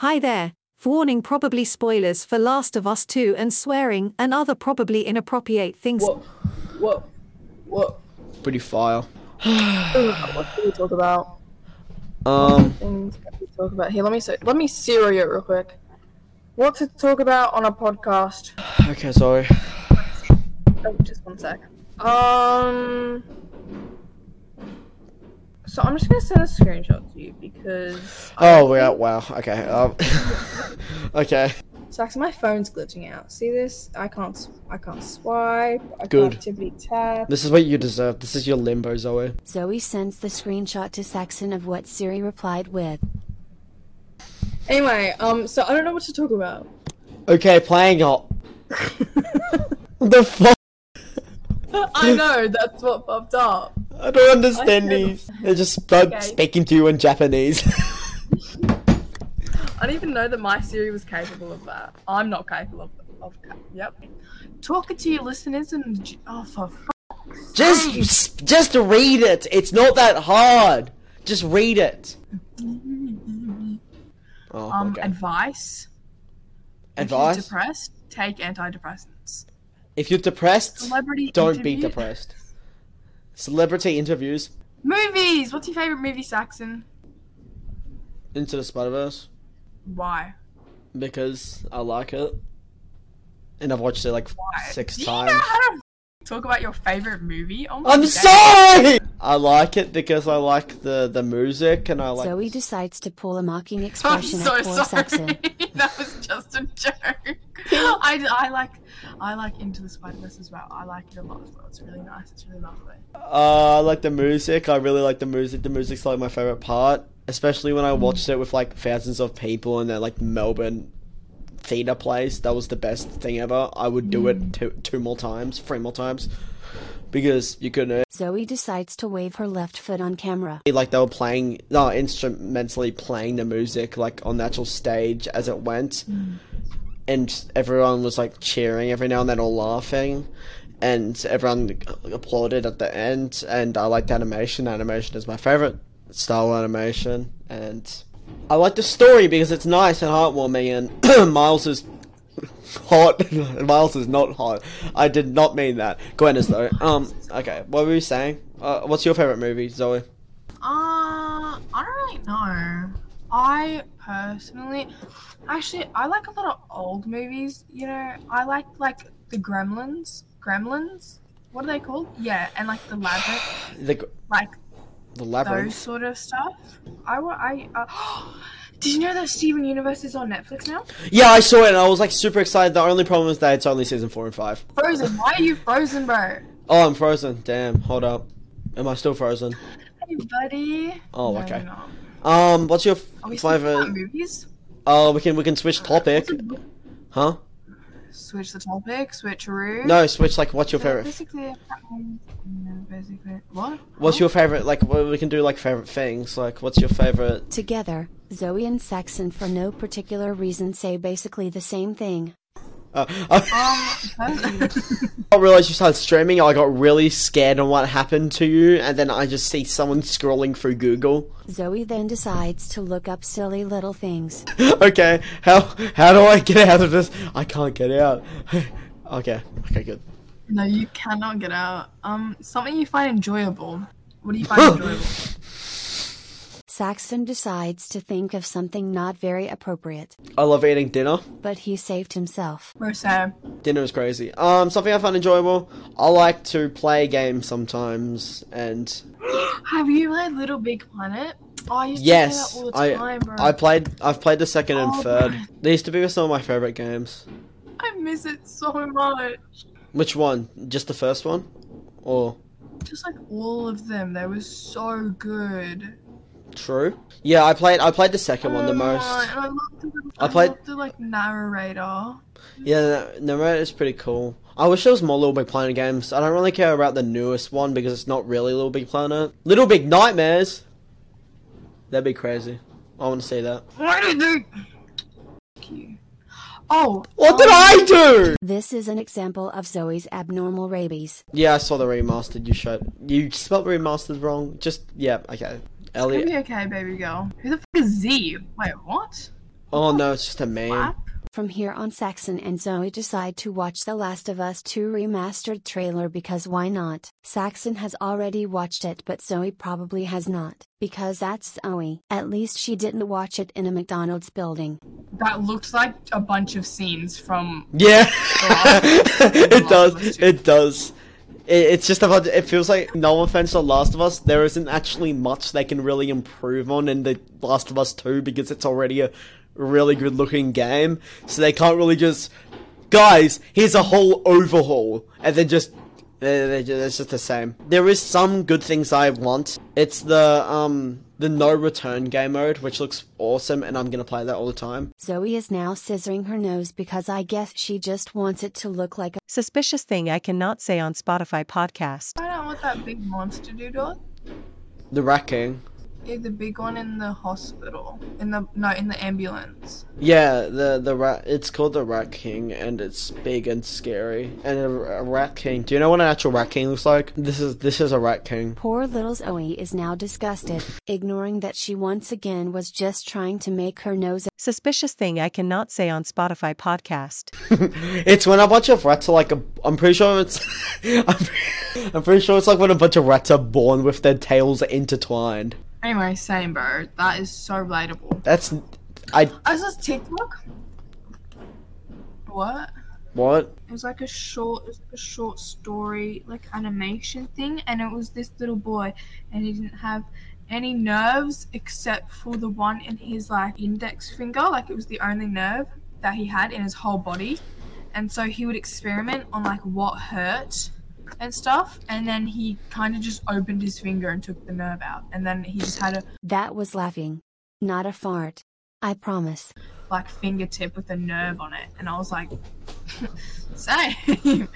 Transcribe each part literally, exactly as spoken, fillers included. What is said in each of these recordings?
Hi there, warning, probably spoilers for Last of Us two and swearing and other probably inappropriate things. What? What? What? Pretty file. What can we talk about? Um. Things can we talk about? Here, let me let me Siri it real quick. What to talk about on a podcast? Okay, sorry. Oh, just one sec. Um. So I'm just gonna send a screenshot to you because. Oh yeah! Wow. Okay. Um, okay. Sax, my phone's glitching out. See this? I can't. I can't swipe. I Good. can't tippy tap. This is what you deserve. This is your limbo, Zoe. Zoe sends the screenshot to Saxon of what Siri replied with. Anyway, um, so I don't know what to talk about. Okay, playing up. The fuck. I know. That's what popped up. I don't understand I these. They're just start okay. speaking to you in Japanese. I didn't even know that my Siri was capable of that. I'm not capable of. of yep. Talking to your listeners and oh for fuck's Just, sake. just read it. It's not that hard. Just read it. oh, um, okay. Advice. Advice. If you're depressed, take antidepressants. If you're depressed, Celebrity don't interviewed. be depressed. Celebrity interviews. Movies! What's your favourite movie, Saxon? Into the Spider-Verse. Why? Because I like it. And I've watched it like Why? six Do you times. Know how to talk about your favourite movie? Oh my I'm God. sorry! I like it because I like the, the music and I like... Zoe decides to pull a mocking expression I'm so at poor sorry. Saxon. That was just a joke. I, I like I like Into the Spider-Verse as well. I like it a lot as well. It's really nice. It's really lovely. Uh, I like the music. I really like the music. The music's like my favorite part, especially when I watched it with like thousands of people in that like Melbourne theater place. That was the best thing ever. I would do it two, two more times, three more times, because you couldn't. Zoe decides to wave her left foot on camera. Like they were playing, no, instrumentally playing the music like on the actual stage as it went. Mm. And everyone was like cheering every now and then or laughing, and everyone applauded at the end. And I liked animation. Animation is my favorite style of animation, and I like the story because it's nice and heartwarming. And Miles is hot. Miles is not hot. I did not mean that. Gwen is though. Um. Okay. What were you saying? Uh, what's your favorite movie, Zoe? Uh, I don't really know. I personally, actually, I like a lot of old movies, you know, I like, like, the Gremlins, Gremlins, what are they called? Yeah, and, like, the Labyrinth, the, like, the Labyrinth. Those sort of stuff. I, I, uh, did you know that Steven Universe is on Netflix now? Yeah, I saw it, and I was, like, super excited. The only problem is that it's only season four and five. Frozen, why are you frozen, bro? Oh, I'm frozen, damn, hold up. Am I still frozen? Hey, buddy. Oh, no, okay. Um, what's your favorite movies? Oh, uh, we can we can switch topic, huh? Switch the topic, switcheroo. No, switch like what's your so favorite? Basically, um, no, basically, what? What's huh? your favorite? Like, well, we can do like favorite things. Like, what's your favorite? Together, Zoe and Saxon, for no particular reason, say basically the same thing. Uh, I, um, I realized you started streaming. I got really scared on what happened to you, and then I just see someone scrolling through Google. Zoe then decides to look up silly little things. Okay, how how do I get out of this? I can't get out. okay, okay, good. No, you cannot get out. Um, something you find enjoyable. What do you find enjoyable? Saxon decides to think of something not very appropriate. I love eating dinner. But he saved himself. We're sad. Dinner is crazy. Um, something I find enjoyable. I like to play games sometimes, and... Have you played Little Big Planet? Oh, I used to yes, play that all the time, I, bro. I played, I've played the second oh, and third. Man. They used to be some of my favourite games. I miss it so much. Which one? Just the first one? Or? Just like all of them. They were so good. True. Yeah, I played. I played the second oh, one the most. I loved the, I, I played loved the like narrator. Yeah, the narrator is pretty cool. I wish there was more Little Big Planet games. I don't really care about the newest one because it's not really Little Big Planet. Little Big Nightmares. That'd be crazy. I want to see that. What did you? Do? Oh. What um, did I do? This is an example of Zoe's abnormal rabies. Yeah, I saw the remastered. You showed. You spelled remastered wrong. Just yeah. Okay. Elliot. It's gonna be okay, baby girl. Who the fuck is Z? Wait, what? Oh no, it's just a meme. From here on, Saxon and Zoe decide to watch The Last of Us two Remastered trailer because why not? Saxon has already watched it, but Zoe probably has not, because that's Zoe. At least she didn't watch it in a McDonald's building. That looked like a bunch of scenes from... Yeah! It does, it does. It's just about, it feels like, no offense to Last of Us, there isn't actually much they can really improve on in The Last of Us two because it's already a really good looking game, so they can't really just, guys, here's a whole overhaul, and then just, it's just the same. There is some good things I want. It's the, um... the no return game mode, which looks awesome, and I'm gonna play that all the time. Zoe is now scissoring her nose because I guess she just wants it to look like a suspicious thing I cannot say on Spotify podcast. I don't want that big monster dude on. The Rat King. Yeah, the big one in the hospital. In the no, in the ambulance. Yeah, the the rat. It's called the Rat King, and it's big and scary. And a, a Rat King. Do you know what an actual Rat King looks like? This is this is a Rat King. Poor little Zoe is now disgusted, ignoring that she once again was just trying to make her nose. Suspicious thing I cannot say on Spotify podcast. It's when a bunch of rats are like a. I'm pretty sure it's. I'm, I'm pretty sure it's like when a bunch of rats are born with their tails intertwined. Anyway, same bro. That is so relatable. That's I. I was just TikTok. What? What? It was like a short, it was like a short story, like animation thing, and it was this little boy, and he didn't have any nerves except for the one in his like index finger. Like it was the only nerve that he had in his whole body, and so he would experiment on like what hurt and stuff, and then he kind of just opened his finger and took the nerve out, and then he just had a that was laughing, not a fart, I promise, like fingertip with a nerve on it, and I was like same.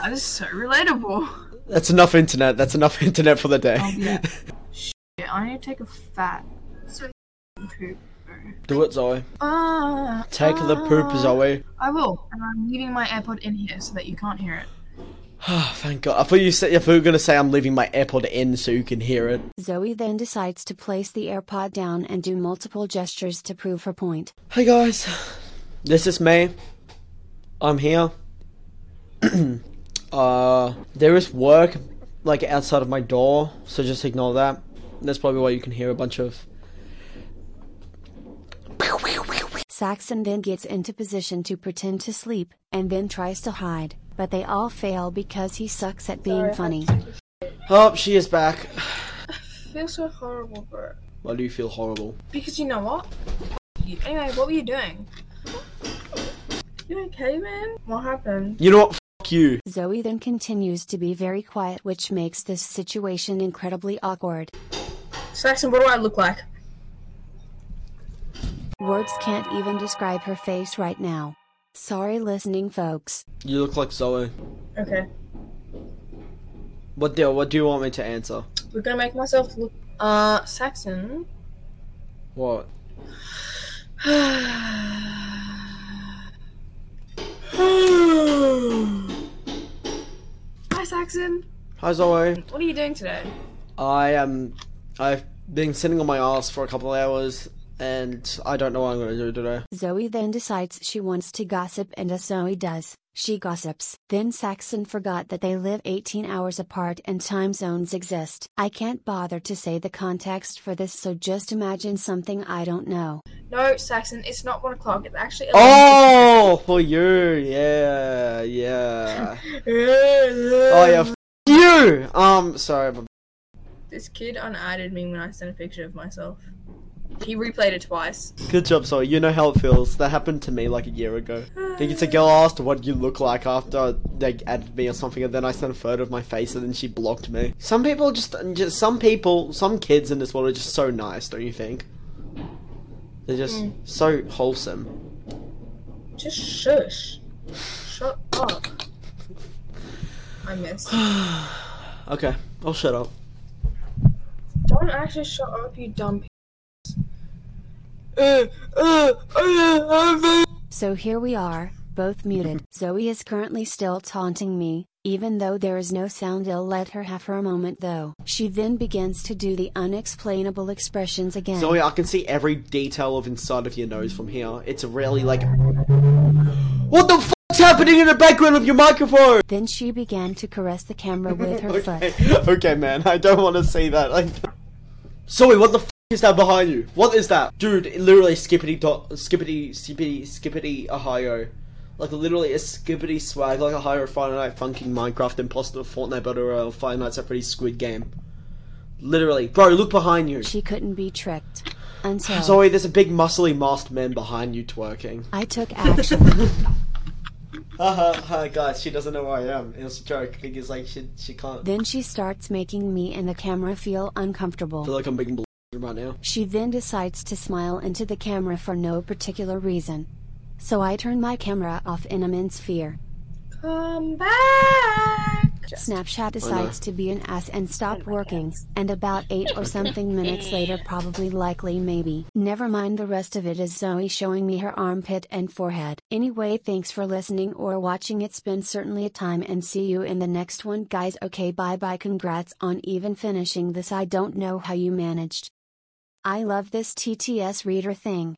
That is so relatable. That's enough internet, that's enough internet for the day. Oh, yeah. Shit, I need to take a fat so poop. Do it, Zoe. Uh, take uh, the poop, Zoe. I will, and I'm leaving my AirPod in here so that you can't hear it. Oh, thank God. I thought you said, I thought you were going to say I'm leaving my AirPod in so you can hear it. Zoe then decides to place the AirPod down and do multiple gestures to prove her point. Hey guys, this is me. I'm here. uh, there is work, like, outside of my door, so just ignore that. That's probably why you can hear a bunch of... Saxon then gets into position to pretend to sleep, and then tries to hide. But they all fail because he sucks at being Sorry, funny. Oh, she is back. I feel so horrible, bro. Why do you feel horrible? Because you know what? Anyway, what were you doing? You okay, man? What happened? You know what? F*** you. Zoe then continues to be very quiet, which makes this situation incredibly awkward. Saxon, what do I look like? Words can't even describe her face right now. Sorry listening folks. You look like Zoe. Okay. What deal? What do you want me to answer? We're gonna make myself look uh Saxon. What? Hi Saxon. Hi Zoe. What are you doing today? I am um, I've been sitting on my ass for a couple of hours. And I don't know what I'm going to do today. Zoe then decides she wants to gossip, and as Zoe does, she gossips. Then Saxon forgot that they live eighteen hours apart and time zones exist. I can't bother to say the context for this, so just imagine something I don't know. No, Saxon, it's not one o'clock, it's actually... Oh, for you, yeah, yeah. Oh, yeah, f*** you! Um, sorry. But... This kid unadded me when I sent a picture of myself. He replayed it twice. Good job, Zoe. You know how it feels. That happened to me like a year ago. I think it's a girl asked what you look like after they added me or something, and then I sent a photo of my face, and then she blocked me. Some people just, just some people, some kids in this world are just so nice, don't you think? They're just mm. so wholesome. Just shush. Shut up. I missed. Okay, I'll shut up. Don't actually shut up, you dumb people. So here we are, both muted. Zoe is currently still taunting me, Even though there is no sound, I'll let her have her moment though. She then begins to do the unexplainable expressions again. Zoe, I can see every detail of inside of your nose from here. It's really like... What the fuck's happening in the background of your microphone? Then she began to caress the camera with her okay. foot. Okay, man, I don't want to see that. Like... Zoe, what the fuck is that behind you? What is that? Dude, literally skippity, skippity, skippity, skippity, Ohio. Like, literally a skibbity swag, like a higher Friday Night Funkin' Minecraft imposter Fortnite Battle Royale, Five Nights at Freddy's Squid Game. Literally. Bro, look behind you. She couldn't be tricked. Until... Zoe, there's a big muscly masked man behind you twerking. I took action. Haha, guys, she doesn't know where I am. It was a joke, because, like, she, she can't... Then she starts making me and the camera feel uncomfortable. I feel like I'm being bullied right now. She then decides to smile into the camera for no particular reason. So I turn my camera off in immense fear. Come back! Snapchat decides oh, no. to be an ass and stop oh, working, ass. and about eight or something minutes later, probably, likely, maybe. Never mind, the rest of it is Zoe showing me her armpit and forehead. Anyway, thanks for listening or watching. It's been certainly a time, and see you in the next one, guys. Okay, bye-bye. Congrats on even finishing this. I don't know how you managed. I love this T T S reader thing.